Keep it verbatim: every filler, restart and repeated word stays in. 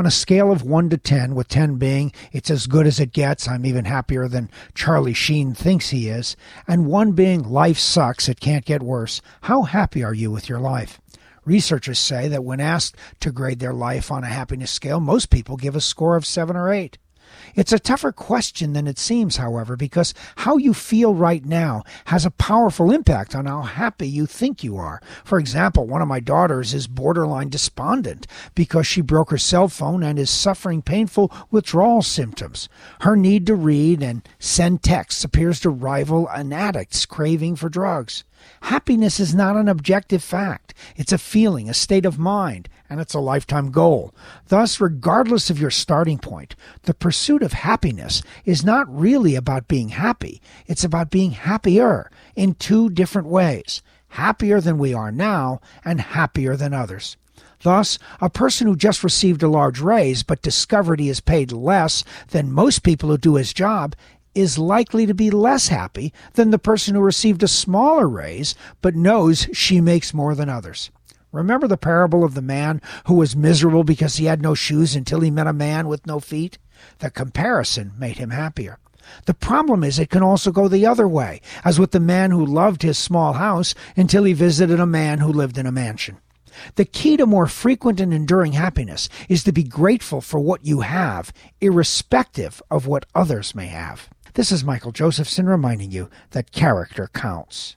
on a scale of one to ten, with ten being it's as good as it gets, I'm even happier than Charlie Sheen thinks he is, and one being life sucks, it can't get worse, how happy are you with your life? Researchers say that when asked to grade their life on a happiness scale, most people give a score of seven or eight. It's a tougher question than it seems, however, because how you feel right now has a powerful impact on how happy you think you are. For example, one of my daughters is borderline despondent because she broke her cell phone and is suffering painful withdrawal symptoms. Her need to read and send texts appears to rival an addict's craving for drugs. Happiness is not an objective fact. It's a feeling, a state of mind, and it's a lifetime goal. Thus, regardless of your starting point, the pursuit of happiness is not really about being happy. It's about being happier in two different ways, happier than we are now and happier than others. Thus, a person who just received a large raise but discovered he is paid less than most people who do his job is likely to be less happy than the person who received a smaller raise but knows she makes more than others. Remember the parable of the man who was miserable because he had no shoes until he met a man with no feet? The comparison made him happier. The problem is it can also go the other way, as with the man who loved his small house until he visited a man who lived in a mansion. The key to more frequent and enduring happiness is to be grateful for what you have, irrespective of what others may have. This is Michael Josephson reminding you that character counts.